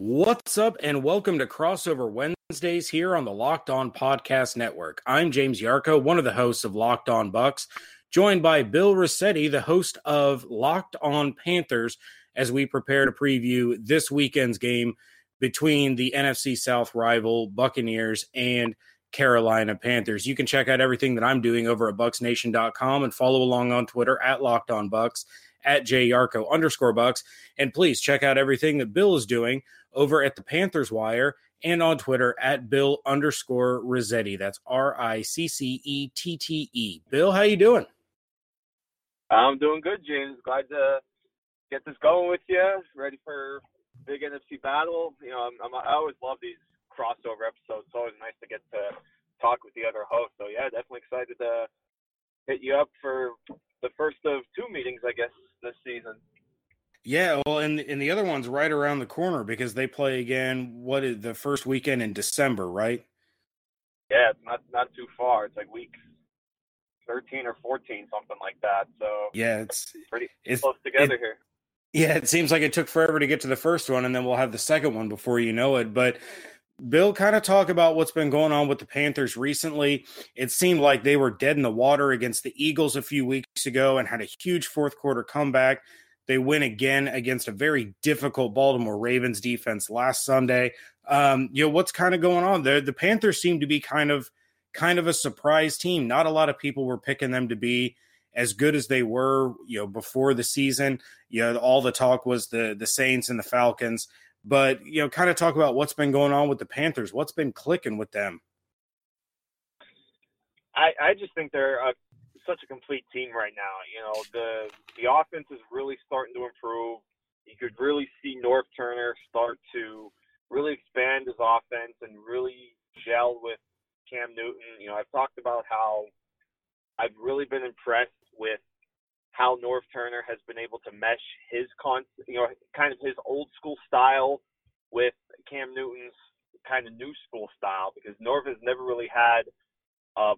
What's up and welcome to Crossover Wednesdays here on the Locked On Podcast Network. I'm James Yarko, one of the hosts of Locked On Bucks, joined by Bill Ricchetti, the host of Locked On Panthers, as we prepare to preview this weekend's game between the NFC South rival Buccaneers and Carolina Panthers. You can check out everything that I'm doing over at BucsNation.com and follow along on Twitter at Locked On Bucks, at Jarko _ Bucks. And please check out everything that Bill is doing over at the Panthers Wire and on Twitter at Bill _ Ricchetti. That's Riccette. Bill, how you doing? I'm doing good, James. Glad to get this going with you. Ready for big NFC battle. You know, I always love these crossover episodes. It's always nice to get to talk with the other host. So yeah, definitely excited to hit you up for the first of two meetings, I guess, this season. Yeah, well, and the other one's right around the corner because they play again, what is the first weekend in December, right? Yeah, it's not too far. It's like week 13 or 14, something like that. So yeah, it's pretty close together here. Yeah, it seems like it took forever to get to the first one, and then we'll have the second one before you know it. But Bill, kind of talk about what's been going on with the Panthers recently. It seemed like they were dead in the water against the Eagles a few weeks ago and had a huge fourth quarter comeback. They win again against a very difficult Baltimore Ravens defense last Sunday. What's kind of going on there? The Panthers seem to be kind of a surprise team. Not a lot of people were picking them to be as good as they were, before the season. All the talk was the Saints and the Falcons. But, kind of talk about what's been going on with the Panthers. What's been clicking with them? I just think they're such a complete team right now. The offense is really starting to improve. You could really see North Turner start to really expand his offense and really gel with Cam Newton. I've talked about how I've really been impressed with how North Turner has been able to mesh his kind of his old school style with Cam Newton's kind of new school style, because North has never really had a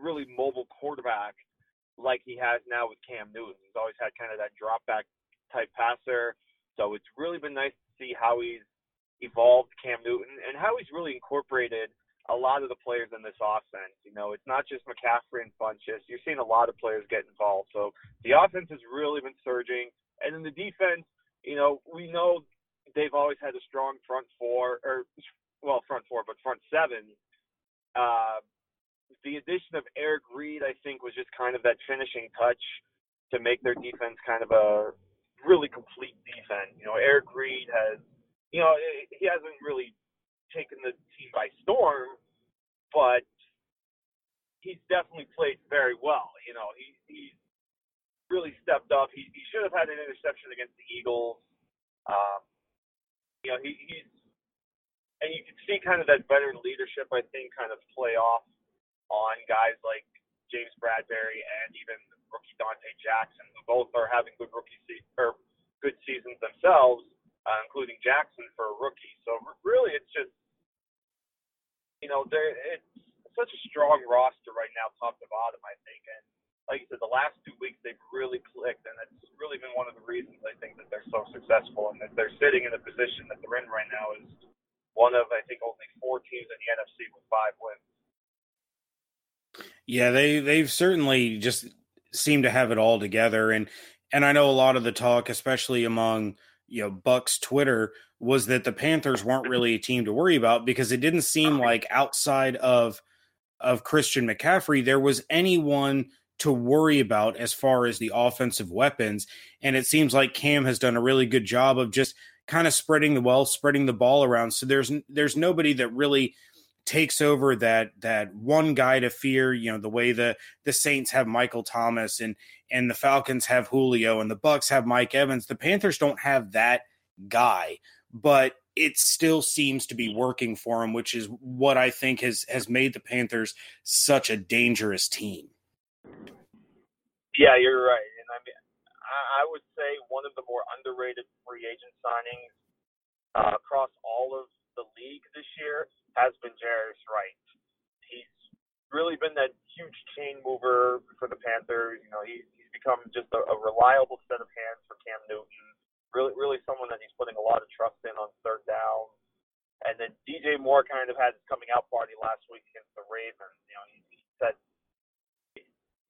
really mobile quarterback like he has now with Cam Newton. He's always had kind of that drop back type passer. So it's really been nice to see how he's evolved Cam Newton and how he's really incorporated a lot of the players in this offense. It's not just McCaffrey and Funchess. You're seeing a lot of players get involved. So the offense has really been surging. And in the defense, we know they've always had a strong front seven. The addition of Eric Reed, I think, was just kind of that finishing touch to make their defense kind of a really complete defense. Eric Reed he hasn't really taken the team by storm, but he's definitely played very well. He's really stepped up. He should have had an interception against the Eagles. And you can see kind of that veteran leadership, I think, kind of play off on guys like James Bradberry and even rookie Donte Jackson, who both are having good good seasons themselves, including Jackson for a rookie. So really, it's just, it's such a strong roster right now, top to bottom, I think. And like you said, the last 2 weeks, they've really clicked, and that's really been one of the reasons I think that they're so successful and that they're sitting in the position that they're in right now is one of, I think, only 4 teams in the NFC with 5 wins. Yeah, they've certainly just seem to have it all together. And I know a lot of the talk, especially among Bucks Twitter, was that the Panthers weren't really a team to worry about because it didn't seem like outside of Christian McCaffrey, there was anyone to worry about as far as the offensive weapons. And it seems like Cam has done a really good job of just kind of spreading the wealth, spreading the ball around. So there's nobody that really takes over that one guy to fear, the way the Saints have Michael Thomas and the Falcons have Julio and the Bucks have Mike Evans. The Panthers don't have that guy, but it still seems to be working for him, which is what I think has made the Panthers such a dangerous team. Yeah, you're right. And I mean, I would say one of the more underrated free agent signings across all of the league this year has been Jairus Wright. He's really been that huge chain mover for the Panthers. He's become just a reliable set of hands for Cam Newton. really someone that he's putting a lot of trust in on third down. And then DJ Moore kind of had his coming out party last week against the Ravens. You know, he said,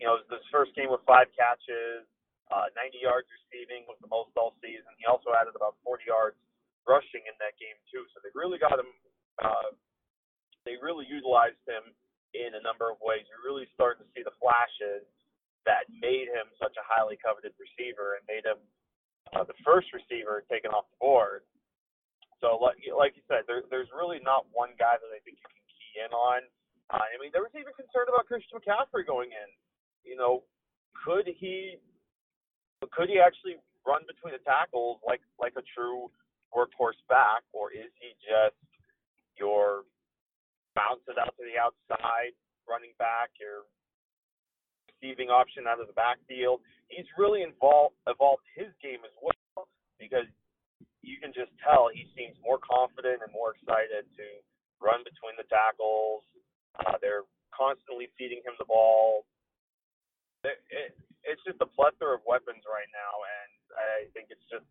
you know, this first game with 5 catches, 90 yards receiving was the most all season. He also added about 40 yards rushing in that game too. So they really got him. They really utilized him in a number of ways. You're really starting to see the flashes that made him such a highly coveted receiver and made him the first receiver taken off the board. So, like you said, there's really not one guy that I think you can key in on. I mean, there was even concern about Christian McCaffrey going in. You know, could he actually run between the tackles like a true workhorse back, or is he just your bounce it out to the outside running back, your receiving option out of the backfield? He's really evolved his game as well, because you can just tell he seems more confident and more excited to run between the tackles. They're constantly feeding him the ball. It's just a plethora of weapons right now, and I think it's just,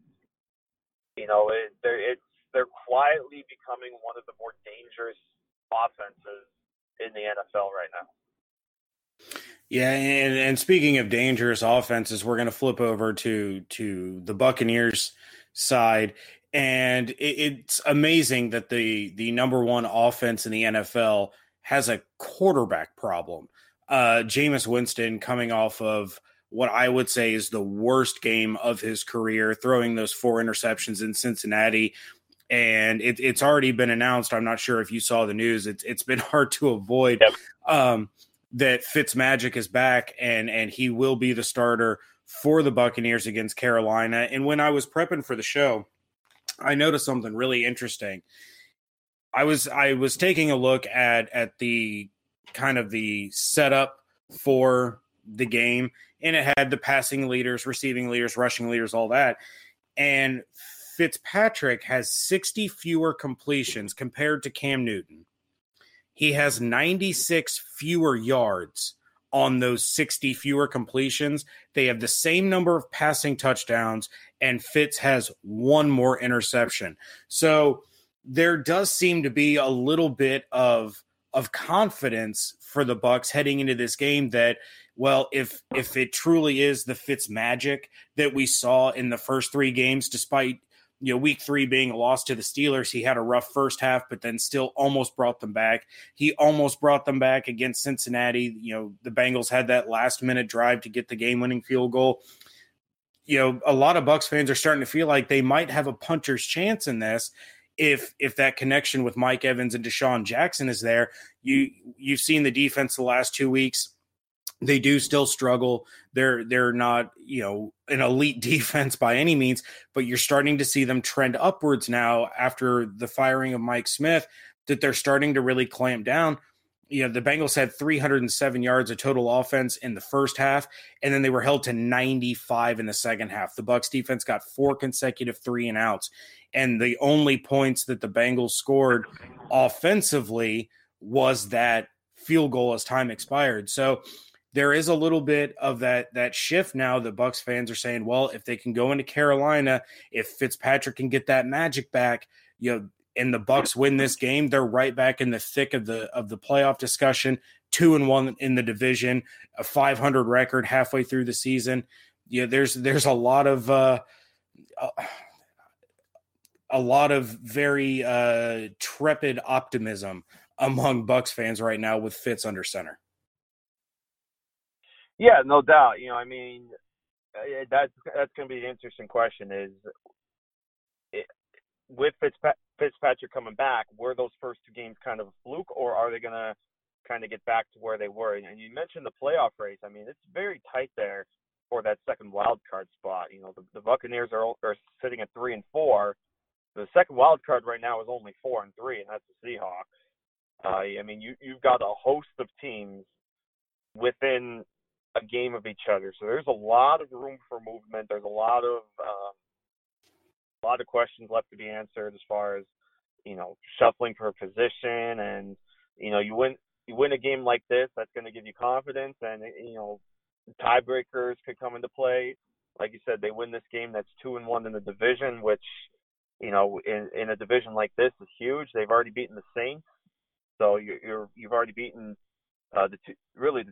you know, they're quietly becoming one of the more dangerous offenses in the NFL right now. Yeah, and speaking of dangerous offenses, we're going to flip over to the Buccaneers side, and it's amazing that the number one offense in the NFL has a quarterback problem. Jameis Winston coming off of what I would say is the worst game of his career, throwing those 4 interceptions in Cincinnati. And it's already been announced. I'm not sure if you saw the news. It's been hard to avoid. Yep. That Fitzmagic is back, and he will be the starter for the Buccaneers against Carolina. And when I was prepping for the show, I noticed something really interesting. I was taking a look at the kind of the setup for the game, and it had the passing leaders, receiving leaders, rushing leaders, all that. And Fitzpatrick has 60 fewer completions compared to Cam Newton. He has 96 fewer yards on those 60 fewer completions. They have the same number of passing touchdowns, and Fitz has 1 more interception. So there does seem to be a little bit of confidence for the Bucs heading into this game that, well, if it truly is the Fitzmagic that we saw in the first 3 games, despite – you know, week 3 being a loss to the Steelers, he had a rough first half, but then still almost brought them back. He almost brought them back against Cincinnati. You know, the Bengals had that last-minute drive to get the game-winning field goal. You know, a lot of Bucs fans are starting to feel like they might have a puncher's chance in this if that connection with Mike Evans and Deshaun Jackson is there. You've seen the defense the last 2 weeks. They do still struggle. They're not, you know, an elite defense by any means, but you're starting to see them trend upwards now after the firing of Mike Smith, that they're starting to really clamp down. You know, the Bengals had 307 yards of total offense in the first half, and then they were held to 95 in the second half. The Bucs defense got 4 consecutive 3-and-outs, and the only points that the Bengals scored offensively was that field goal as time expired. So there is a little bit of that shift now that Bucs fans are saying, well, if they can go into Carolina, if Fitzpatrick can get that magic back, you know, and the Bucs win this game, they're right back in the thick of the playoff discussion, 2-1 in the division, a 500 record halfway through the season. You know, there's a lot of very trepid optimism among Bucs fans right now with Fitz under center. Yeah, no doubt. You know, I mean, that's going to be an interesting question. With Fitzpatrick coming back, were those first 2 games kind of a fluke, or are they going to kind of get back to where they were? And you mentioned the playoff race. I mean, it's very tight there for that second wild card spot. You know, the Buccaneers are sitting at 3-4. The second wild card right now is only 4-3, and that's the Seahawks. I mean, you've got a host of teams within a game of each other, so there's a lot of room for movement. There's a lot of questions left to be answered as far as, you know, shuffling per position. And, you know, you win a game like this, that's going to give you confidence, and, you know, tiebreakers could come into play. Like you said, they win this game, that's 2-1 in the division, which, you know, in a division like this is huge. They've already beaten the Saints, so you've already beaten the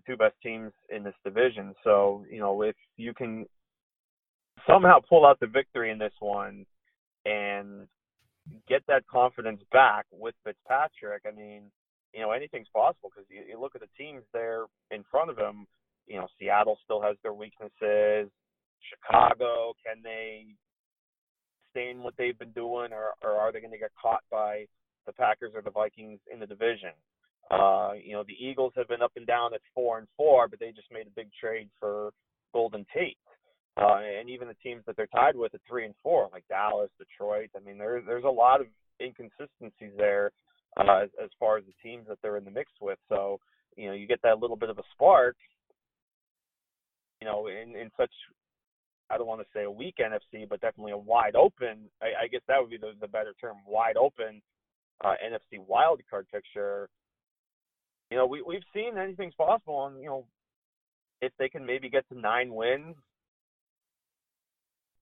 two best teams in this division. So, you know, if you can somehow pull out the victory in this one and get that confidence back with Fitzpatrick, I mean, you know, anything's possible, because you look at the teams there in front of him. You know, Seattle still has their weaknesses. Chicago, can they stay in what they've been doing, or are they going to get caught by the Packers or the Vikings in the division? You know, the Eagles have been up and down at 4-4, but they just made a big trade for Golden Tate. And even the teams that they're tied with at 3-4, like Dallas, Detroit. I mean, there's a lot of inconsistencies there as far as the teams that they're in the mix with. So, you know, you get that little bit of a spark, you know, in such, I don't want to say a weak NFC, but definitely a wide open, I guess that would be the better term, wide open NFC wildcard picture. You know, we've seen anything's possible, and, you know, if they can maybe get to 9 wins,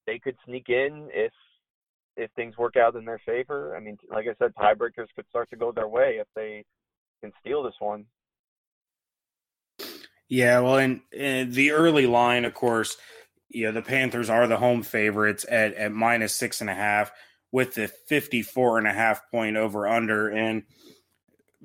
they could sneak in if things work out in their favor. I mean, like I said, tiebreakers could start to go their way if they can steal this one. Yeah, well, and the early line, of course, you know, the Panthers are the home favorites at -6.5 with the 54.5 point over-under. And,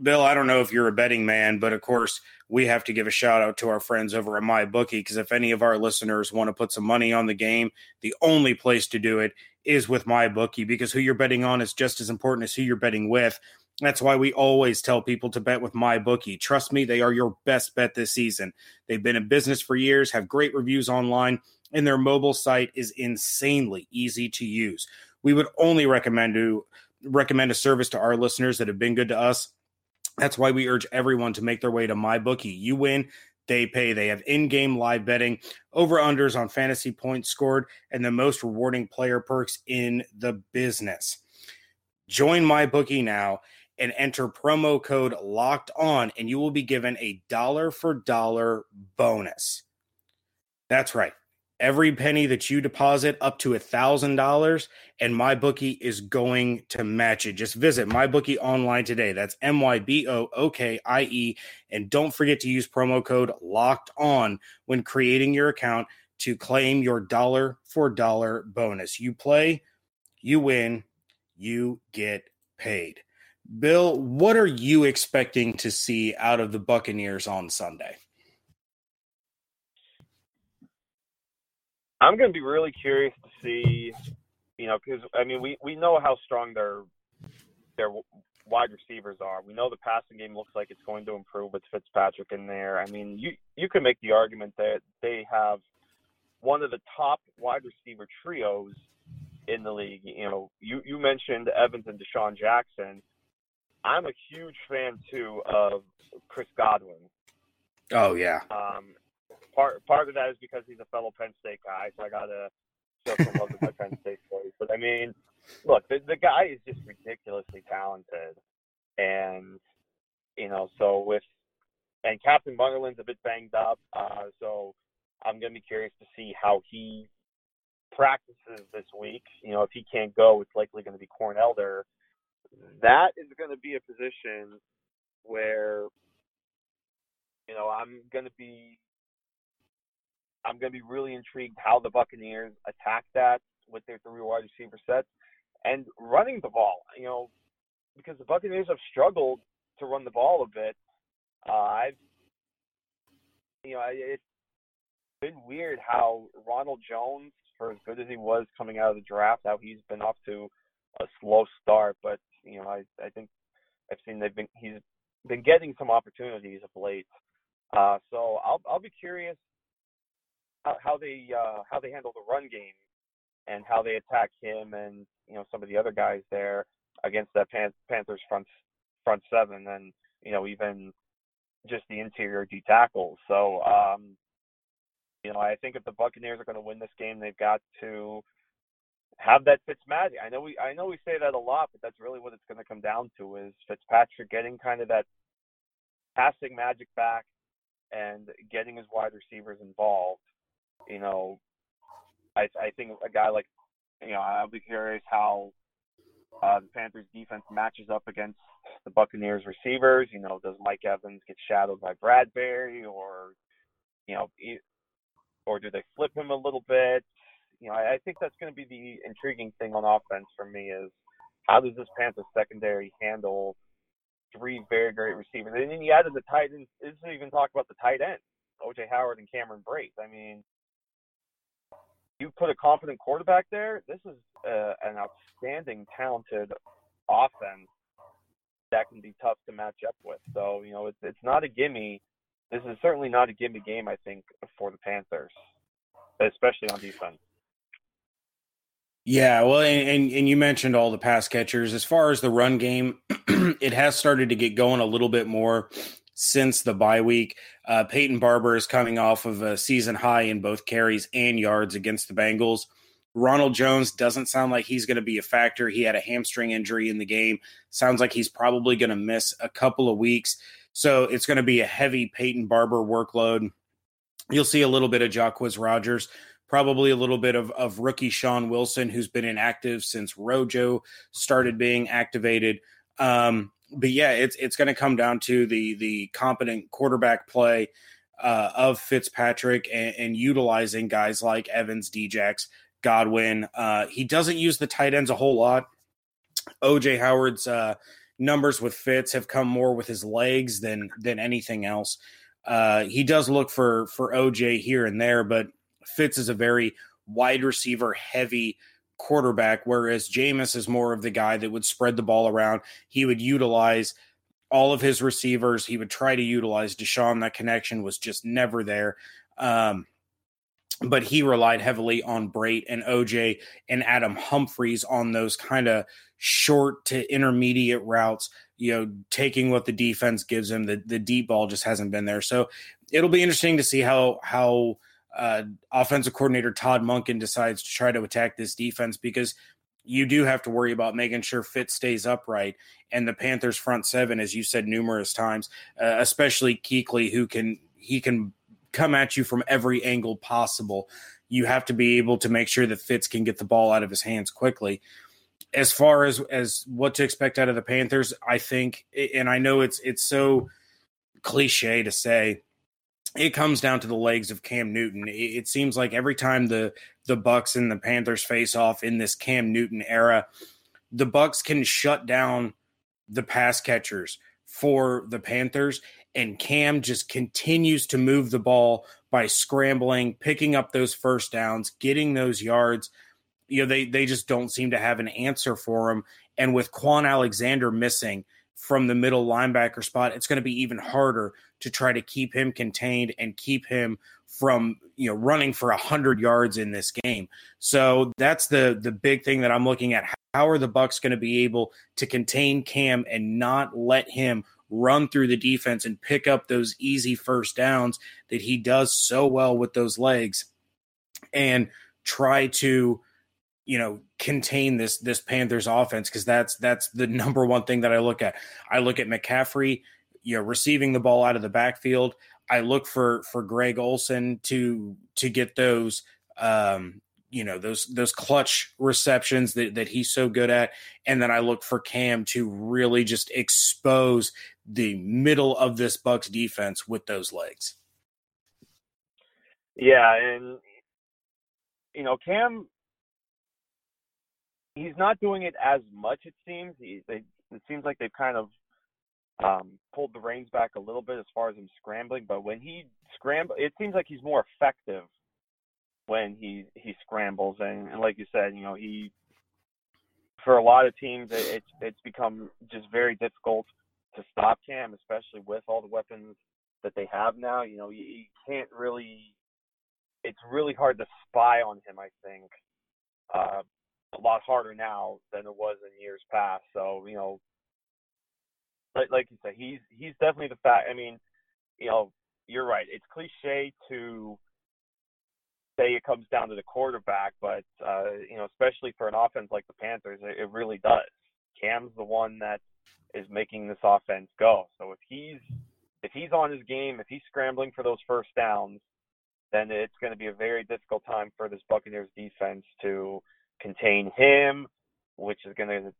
Bill, I don't know if you're a betting man, but, of course, we have to give a shout-out to our friends over at MyBookie, because if any of our listeners want to put some money on the game, the only place to do it is with MyBookie, because who you're betting on is just as important as who you're betting with. That's why we always tell people to bet with MyBookie. Trust me, they are your best bet this season. They've been in business for years, have great reviews online, and their mobile site is insanely easy to use. We would only recommend a service to our listeners that have been good to us. That's why we urge everyone to make their way to MyBookie. You win, they pay. They have in-game live betting, over-unders on fantasy points scored, and the most rewarding player perks in the business. Join MyBookie now and enter promo code LOCKEDON, and you will be given a dollar-for-dollar bonus. That's right. Every penny that you deposit, up to $1,000, and MyBookie is going to match it. Just visit MyBookie online today. That's MyBookie. And don't forget to use promo code LOCKEDON when creating your account to claim your dollar-for-dollar bonus. You play, you win, you get paid. Bill, what are you expecting to see out of the Buccaneers on Sunday? I'm going to be really curious to see, you know, because, I mean, we know how strong their wide receivers are. We know the passing game looks like it's going to improve with Fitzpatrick in there. I mean, you can make the argument that they have one of the top wide receiver trios in the league. You know, you mentioned Evans and Deshaun Jackson. I'm a huge fan, too, of Chris Godwin. Oh, yeah. Part of that is because he's a fellow Penn State guy, so I gotta show some love to my Penn State boys. But I mean, look, the guy is just ridiculously talented, and you know, and Captain Bungerland's a bit banged up, so I'm gonna be curious to see how he practices this week. You know, if he can't go, it's likely going to be Cornelder. That is going to be a position where, you know, I'm going to be really intrigued how the Buccaneers attack that with their 3 wide receiver sets and running the ball, you know, because the Buccaneers have struggled to run the ball a bit. It's been weird how Ronald Jones, for as good as he was coming out of the draft, how he's been off to a slow start. But, you know, I think I've seen he's been getting some opportunities of late. So I'll be curious how they handle the run game and how they attack him and, you know, some of the other guys there against that Panthers front seven, and, you know, even just the interior D tackles. So, you know, I think if the Buccaneers are going to win this game, they've got to have that Fitzmagic. I know we say that a lot, but that's really what it's going to come down to, is Fitzpatrick getting kind of that passing magic back and getting his wide receivers involved. You know, I think a guy like, you know, I'll be curious how the Panthers defense matches up against the Buccaneers receivers. You know, does Mike Evans get shadowed by Bradberry, or, you know, or do they flip him a little bit? You know, I think that's going to be the intriguing thing on offense for me is how does this Panthers secondary handle three very great receivers? And then you added the tight ends. It doesn't even talk about the tight end, O.J. Howard and Cameron Brate. I mean, you put a competent quarterback there, this is an outstanding, talented offense that can be tough to match up with. So, you know, it's not a gimme. This is certainly not a gimme game, I think, for the Panthers, especially on defense. Yeah, well, and you mentioned all the pass catchers. As far as the run game, it has started to get going a little bit more since the bye week. Peyton Barber is coming off of a season high in both carries and yards against the Bengals. Ronald Jones doesn't sound like he's going to be a factor. He had a hamstring injury in the game. Sounds like he's probably going to miss a couple of weeks. So it's going to be a heavy Peyton Barber workload. You'll see a little bit of Jacquizz Rodgers, probably a little bit of rookie Sean Wilson, who's been inactive since Rojo started being activated. But yeah, it's going to come down to the competent quarterback play of Fitzpatrick and utilizing guys like Evans, Djax, Godwin. He doesn't use the tight ends a whole lot. O.J. Howard's numbers with Fitz have come more with his legs than anything else. He does look for O.J. here and there, but Fitz is a very wide receiver heavy quarterback, whereas Jameis is more of the guy that would spread the ball around. He would utilize all of his receivers. He would try to utilize Deshaun. That connection was just never there. But he relied heavily on Brate and OJ and Adam Humphries on those kind of short to intermediate routes, you know, taking what the defense gives him. The deep ball just hasn't been there. So it'll be interesting to see how offensive coordinator Todd Monken decides to try to attack this defense, because you do have to worry about making sure Fitz stays upright. And the Panthers front seven, as you said numerous times, especially Kuechly, who can come at you from every angle possible. You have to be able to make sure that Fitz can get the ball out of his hands quickly. As far as what to expect out of the Panthers, I think, and I know it's so cliche to say, it comes down to the legs of Cam Newton. It seems like every time the Bucks and the Panthers face off in this Cam Newton era, the Bucks can shut down the pass catchers for the Panthers, and Cam just continues to move the ball by scrambling, picking up those first downs, getting those yards. You know, they just don't seem to have an answer for him. And with Quan Alexander missing from the middle linebacker spot, it's going to be even harder to try to keep him contained and keep him from, you know, running for 100 yards in this game. So that's the big thing that I'm looking at. How are the Bucs going to be able to contain Cam and not let him run through the defense and pick up those easy first downs that he does so well with those legs, and try to, you know, contain this Panthers offense? Because that's the number one thing that I look at. I look at McCaffrey, you know, receiving the ball out of the backfield. I look for Greg Olsen to get those, you know, those clutch receptions that he's so good at. And then I look for Cam to really just expose the middle of this Bucks defense with those legs. Yeah. And, you know, Cam, he's not doing it as much. It seems it seems like they've kind of pulled the reins back a little bit as far as him scrambling, but when he scrambles, it seems like he's more effective when he scrambles. And like you said, you know, he, for a lot of teams, it's become just very difficult to stop Cam, especially with all the weapons that they have now. You know, you can't really, it's really hard to spy on him, I think, a lot harder now than it was in years past. So, you know, like you said, he's definitely the fact. I mean, you know, you're right. It's cliche to say it comes down to the quarterback, but you know, especially for an offense like the Panthers, it really does. Cam's the one that is making this offense go. So if he's on his game, if he's scrambling for those first downs, then it's going to be a very difficult time for this Buccaneers defense to contain him, which is going to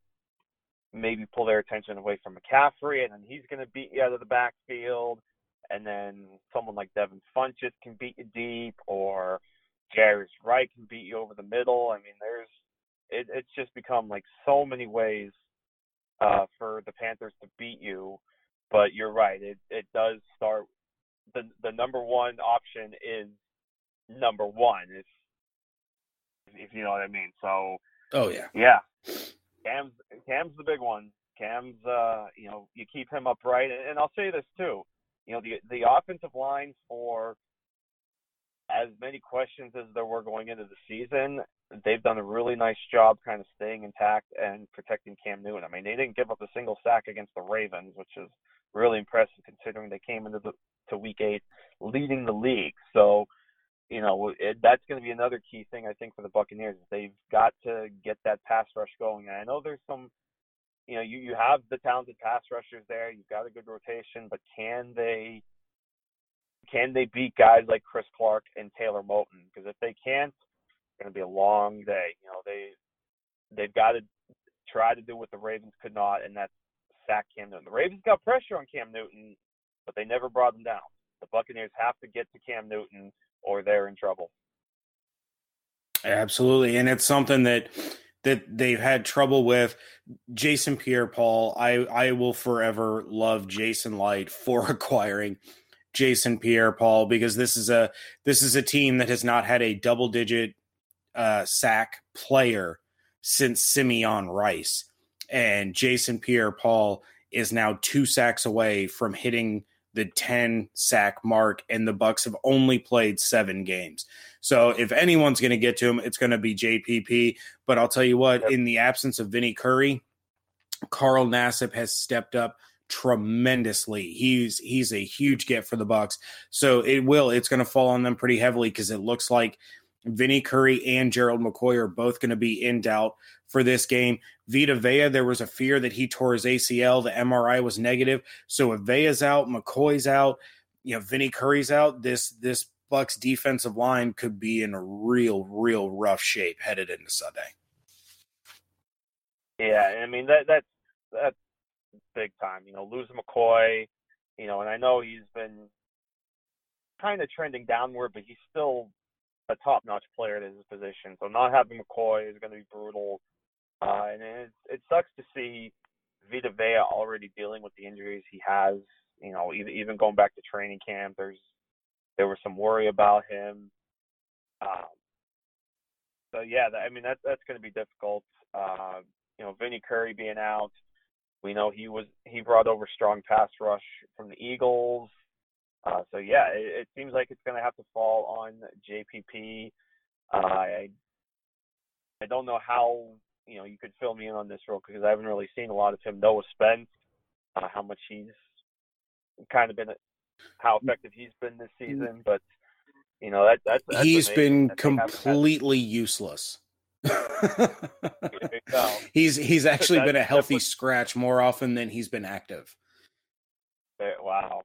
maybe pull their attention away from McCaffrey, and then he's going to beat you out of the backfield. And then someone like Devin Funchess can beat you deep, or Jairus Wright can beat you over the middle. I mean, it's just become like so many ways for the Panthers to beat you. But you're right, it does start. The number one option is number one, if you know what I mean. So. Oh yeah. Yeah. Cam's the big one. Cam's you keep him upright, and I'll say this too. You know, the offensive line, for as many questions as there were going into the season, they've done a really nice job kind of staying intact and protecting Cam Newton. I mean, they didn't give up a single sack against the Ravens, which is really impressive considering they came into to Week 8 leading the league. So, you know, that's going to be another key thing, I think, for the Buccaneers. They've got to get that pass rush going. And I know there's some – you know, you have the talented pass rushers there. You've got a good rotation, but can they beat guys like Chris Clark and Taylor Moton? Because if they can't, it's going to be a long day. You know, they've got to try to do what the Ravens could not, and that's sack Cam Newton. The Ravens got pressure on Cam Newton, but they never brought him down. The Buccaneers have to get to Cam Newton, or they're in trouble. Absolutely, and it's something that they've had trouble with. Jason Pierre-Paul, I will forever love Jason Light for acquiring Jason Pierre-Paul, because this is a team that has not had a double-digit sack player since Simeon Rice. And Jason Pierre-Paul is now 2 sacks away from hitting the 10-sack mark, and the Bucks have only played 7 games. So if anyone's going to get to him, it's going to be JPP. But I'll tell you what, in the absence of Vinnie Curry, Carl Nassib has stepped up tremendously. He's a huge get for the Bucks. So it's going to fall on them pretty heavily, because it looks like Vinnie Curry and Gerald McCoy are both going to be in doubt for this game. Vita Vea, there was a fear that he tore his ACL. The MRI was negative. So if Vea's out, McCoy's out, you know, Vinnie Curry's out, this Bucks defensive line could be in a real, real rough shape headed into Sunday. Yeah, I mean, that's big time. You know, losing McCoy, you know, and I know he's been kind of trending downward, but he's still a top-notch player at his position. So not having McCoy is going to be brutal. And it sucks to see Vita Vea already dealing with the injuries he has. You know, even going back to training camp, there was some worry about him. So, yeah, that's going to be difficult. You know, Vinnie Curry being out, we know he brought over strong pass rush from the Eagles. So, yeah, it seems like it's going to have to fall on JPP. I don't know how, you know, you could fill me in on this role, because I haven't really seen a lot of him. Noah Spence, how much he's kind of been, how effective he's been this season. But, you know, that's he's amazing. Been completely useless. He's actually been a healthy scratch more often than he's been active. Wow.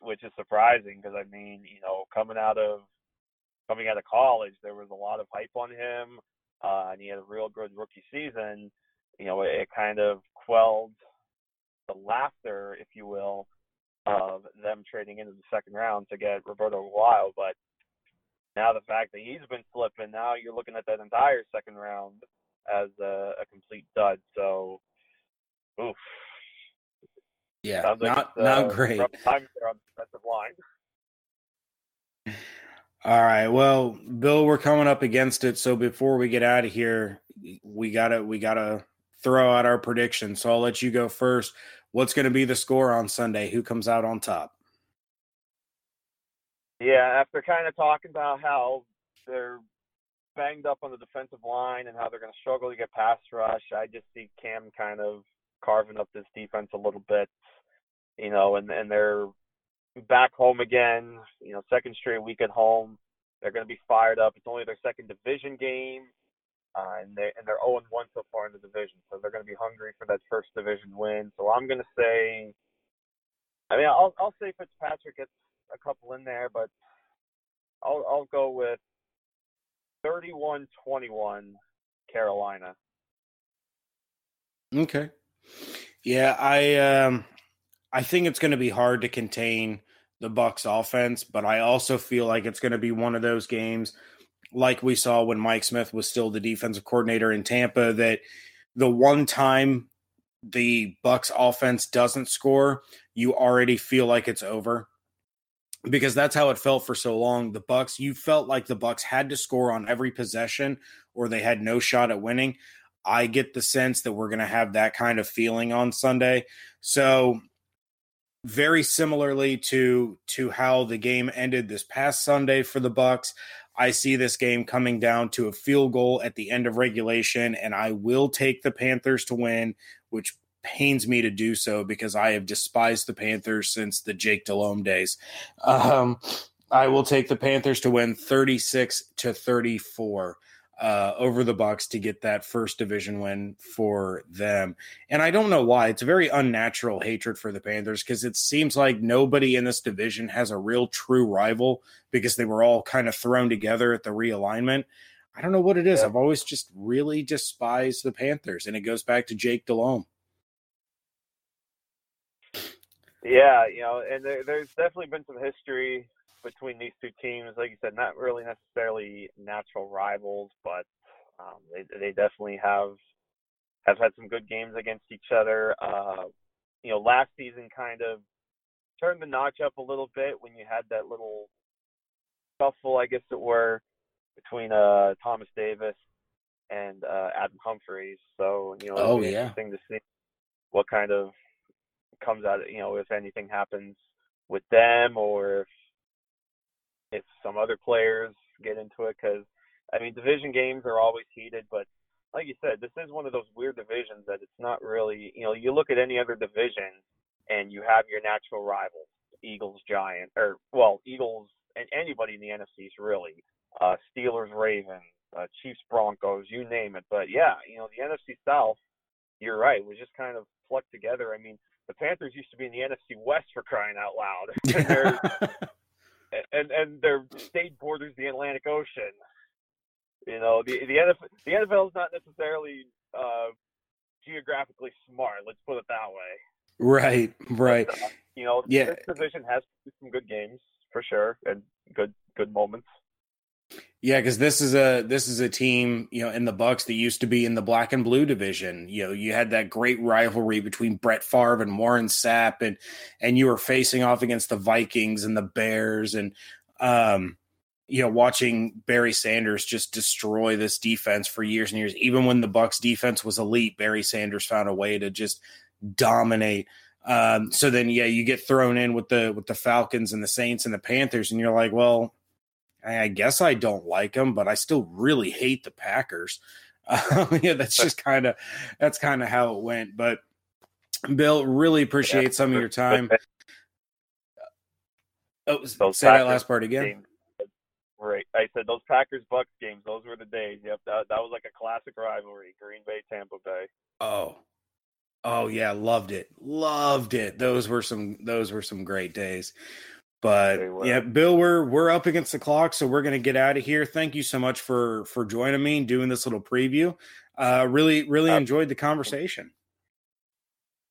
Which is surprising, because, I mean, you know, coming out of college, there was a lot of hype on him, and he had a real good rookie season. You know, it kind of quelled the laughter, if you will, of them trading into the second round to get Roberto Aguayo. But now the fact that he's been slipping, now you're looking at that entire second round as a complete dud. So, oof. Yeah, sounds like not great. Rough time there on the defensive line. All right, well, Bill, we're coming up against it, so before we get out of here, we gotta throw out our predictions. So I'll let you go first. What's going to be the score on Sunday? Who comes out on top? Yeah, after kind of talking about how they're banged up on the defensive line and how they're going to struggle to get pass rush, I just see Cam kind of carving up this defense a little bit, you know, and they're back home again, you know, second straight week at home. They're going to be fired up. It's only their second division game, and they're 0-1 so far in the division, so they're going to be hungry for that first division win. So I'm going to say, I'll say Fitzpatrick gets a couple in there, but I'll go with 31-21 Carolina. Okay. Yeah, I think it's going to be hard to contain the Bucs offense, but I also feel like it's going to be one of those games like we saw when Mike Smith was still the defensive coordinator in Tampa, that the one time the Bucs offense doesn't score, you already feel like it's over, because that's how it felt for so long. The Bucs, you felt like the Bucs had to score on every possession or they had no shot at winning. I get the sense that we're going to have that kind of feeling on Sunday. So very similarly to how the game ended this past Sunday for the Bucs, I see this game coming down to a field goal at the end of regulation, and I will take the Panthers to win, which pains me to do so because I have despised the Panthers since the Jake Delhomme days. I will take the Panthers to win 36-34. Over the Bucs to get that first division win for them. And I don't know why. It's a very unnatural hatred for the Panthers because it seems like nobody in this division has a real true rival because they were all kind of thrown together at the realignment. I don't know what it is. Yeah. I've always just really despised the Panthers, and it goes back to Jake Delhomme. Yeah, you know, and there's definitely been some history between these two teams, like you said, not really necessarily natural rivals, but they definitely have had some good games against each other. You know, last season kind of turned the notch up a little bit when you had that little scuffle, I guess it were, between Thomas Davis and Adam Humphries. So, you know, it'll be interesting to see what kind of comes out, you know, if anything happens with them or if some other players get into it, because, I mean, division games are always heated, but like you said, this is one of those weird divisions that it's not really, you know, you look at any other division and you have your natural rivals, Eagles, Giants, or, well, Eagles and anybody in the NFC's really, Steelers, Ravens, Chiefs, Broncos, you name it. But, yeah, you know, the NFC South, you're right, was just kind of plucked together. I mean, the Panthers used to be in the NFC West for crying out loud. And their state borders the Atlantic Ocean. You know, the NFL is not necessarily geographically smart. Let's put it that way. Right. But, you know, yeah. This division has some good games for sure, and good moments. Yeah, because this is a team, you know, in the Bucs that used to be in the black and blue division. You know, you had that great rivalry between Brett Favre and Warren Sapp, and you were facing off against the Vikings and the Bears, and you know, watching Barry Sanders just destroy this defense for years and years. Even when the Bucs defense was elite, Barry Sanders found a way to just dominate. So then, yeah, you get thrown in with the Falcons and the Saints and the Panthers, and you're like, well, I guess I don't like them, but I still really hate the Packers. Yeah, that's kind of how it went. But Bill, really appreciate some of your time. Oh, say Packers that last part again. Games. Right, I said those Packers-Bucks games; those were the days. Yep, that was like a classic rivalry: Green Bay, Tampa Bay. Oh yeah, loved it. Those were some great days. But yeah, Bill, we're up against the clock, so we're going to get out of here. Thank you so much for joining me and doing this little preview. Really enjoyed the conversation.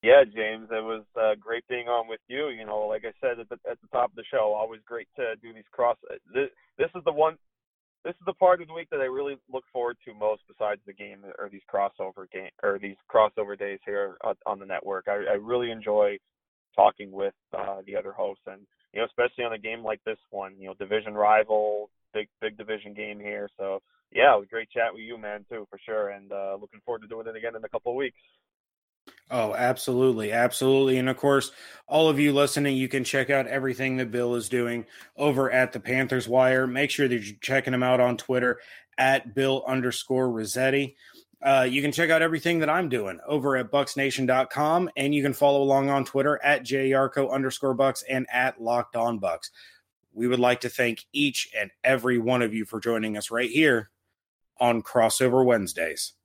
Yeah, James, it was great being on with you. You know, like I said at the top of the show, always great to do these cross. This is the part of the week that I really look forward to most, besides the game or these crossover days here on the network. I really enjoy talking with the other hosts, and you know, especially on a game like this one, you know, division rival, big division game here. So, yeah, it was a great chat with you, man, too, for sure. And looking forward to doing it again in a couple of weeks. Oh, absolutely. Absolutely. And, of course, all of you listening, you can check out everything that Bill is doing over at the Panthers Wire. Make sure that you're checking him out on Twitter at Bill_Ricchetti. You can check out everything that I'm doing over at BucsNation.com, and you can follow along on Twitter at @Jayarko_Bucks and at @LockedOnBucks. We would like to thank each and every one of you for joining us right here on Crossover Wednesdays.